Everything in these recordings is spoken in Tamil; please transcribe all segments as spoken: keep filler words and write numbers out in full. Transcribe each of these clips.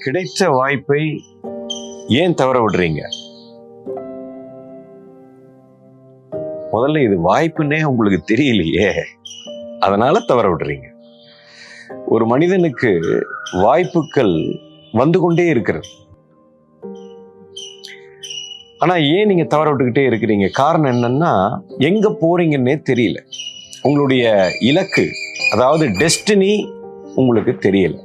கிடைத்த வாய்ப்பை ஏன் தவற விடுறீங்க? முதல்ல இது வாய்ப்புன்னே உங்களுக்கு தெரியலையே, அதனால தவற விடுறீங்க. ஒரு மனிதனுக்கு வாய்ப்புகள் வந்து கொண்டே இருக்கிறது. ஆனா ஏன் நீங்க தவற விட்டுக்கிட்டே இருக்கிறீங்க? காரணம் என்னன்னா, எங்க போறீங்கன்னே தெரியல. உங்களுடைய இலக்கு, அதாவது டெஸ்டினி உங்களுக்கு தெரியல.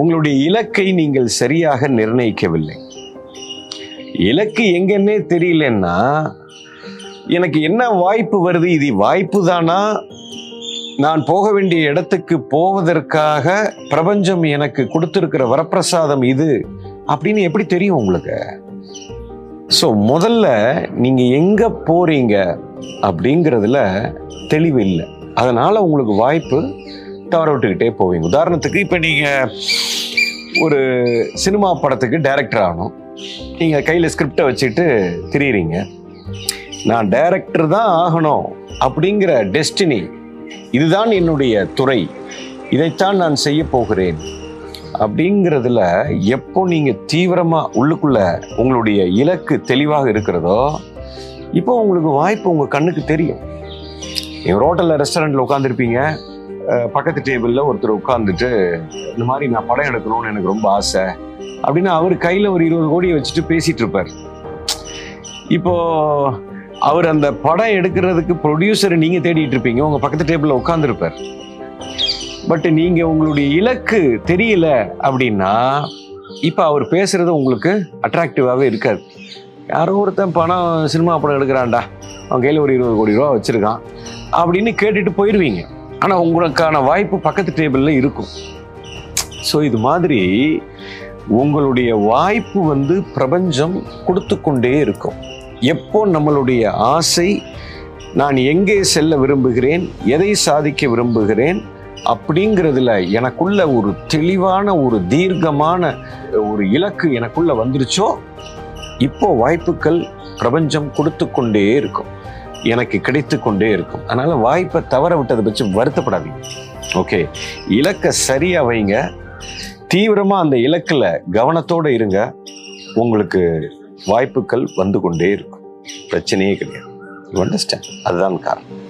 உங்களுடைய இலக்கை நீங்கள் சரியாக நிர்ணயிக்கவில்லை. இலக்கு எங்கன்னே தெரியலன்னா எனக்கு என்ன வாய்ப்பு வருது? இது வாய்ப்பு தானா? நான் போக வேண்டிய இடத்துக்கு போவதற்காக பிரபஞ்சம் எனக்கு கொடுத்திருக்கிற வரப்பிரசாதம் இது அப்படின்னு எப்படி தெரியும் உங்களுக்கு? ஸோ முதல்ல நீங்க எங்க போறீங்க அப்படிங்கிறதுல தெளிவு இல்லை, அதனால உங்களுக்கு வாய்ப்பு தவற விட்டுக்கிட்டே போவீங்க. உதாரணத்துக்கு இப்போ நீங்க ஒரு சினிமா படத்துக்கு டைரக்டர் ஆகணும், நீங்க கையில ஸ்கிரிப்டை வச்சுட்டு திரியிறீங்க. நான் டைரக்டர் தான் ஆகணும் அப்படிங்கிற டெஸ்டினி, இதுதான் என்னுடைய துறை, இதைத்தான் நான் செய்ய போகிறேன் அப்படிங்கிறதுல எப்போ நீங்கள் தீவிரமாக உள்ளுக்குள்ள உங்களுடைய இலக்கு தெளிவாக இருக்கிறதோ, இப்போ உங்களுக்கு வாய்ப்பு உங்கள் கண்ணுக்கு தெரியும். நீங்கள் ஹோட்டலில் ரெஸ்டாரண்ட்டில் உட்காந்துருப்பீங்க, பக்கத்து டேபிளில் ஒருத்தர் உட்காந்துட்டு இந்த மாதிரி நான் படம் எடுக்கணும்னு எனக்கு ரொம்ப ஆசை அப்படின்னா அவர் கையில் ஒரு இருபது கோடியை வச்சுட்டு பேசிகிட்டு இருப்பார். இப்போது அவர் அந்த படம் எடுக்கிறதுக்கு ப்ரொடியூசரை நீங்கள் தேடிட்டு இருப்பீங்க, உங்கள் பக்கத்து டேபிளில் உட்காந்துருப்பார். பட் நீங்கள் உங்களுடைய இலக்கு தெரியல அப்படின்னா இப்போ அவர் பேசுகிறது உங்களுக்கு அட்ராக்டிவாகவே இருக்காது. யாரோ ஒருத்தன் பணம் சினிமா படம் எடுக்கிறான்டா, அவன் கையில் ஒரு இருபது கோடி ரூபா வச்சுருக்கான் அப்படின்னு கேட்டுட்டு போயிடுவீங்க. ஆனால் உங்களுக்கான வாய்ப்பு பக்கத்து டேபிளில் இருக்கும். ஸோ இது மாதிரி உங்களுடைய வாய்ப்பு வந்து பிரபஞ்சம் கொடுத்து கொண்டே இருக்கும். எப்போ நம்மளுடைய ஆசை, நான் எங்கே செல்ல விரும்புகிறேன், எதை சாதிக்க விரும்புகிறேன் அப்படிங்கிறதுல எனக்குள்ள ஒரு தெளிவான ஒரு தீர்க்கமான ஒரு இலக்கு எனக்குள்ள வந்துருச்சோ, இப்போ வாய்ப்புகள் பிரபஞ்சம் கொடுத்து கொண்டே இருக்கும், எனக்கு கிடைத்து கொண்டே இருக்கும். அதனால வாய்ப்பை தவற விட்டதை பற்றி வருத்தப்படாதீங்க. ஓகே, இலக்கை சரியாக வைங்க, தீவிரமாக அந்த இலக்கில் கவனத்தோடு இருங்க, உங்களுக்கு வாய்ப்புகள் வந்து கொண்டே இருக்கும், பிரச்சனையே கிடையாது. You understand? அதுதான் காரணம்.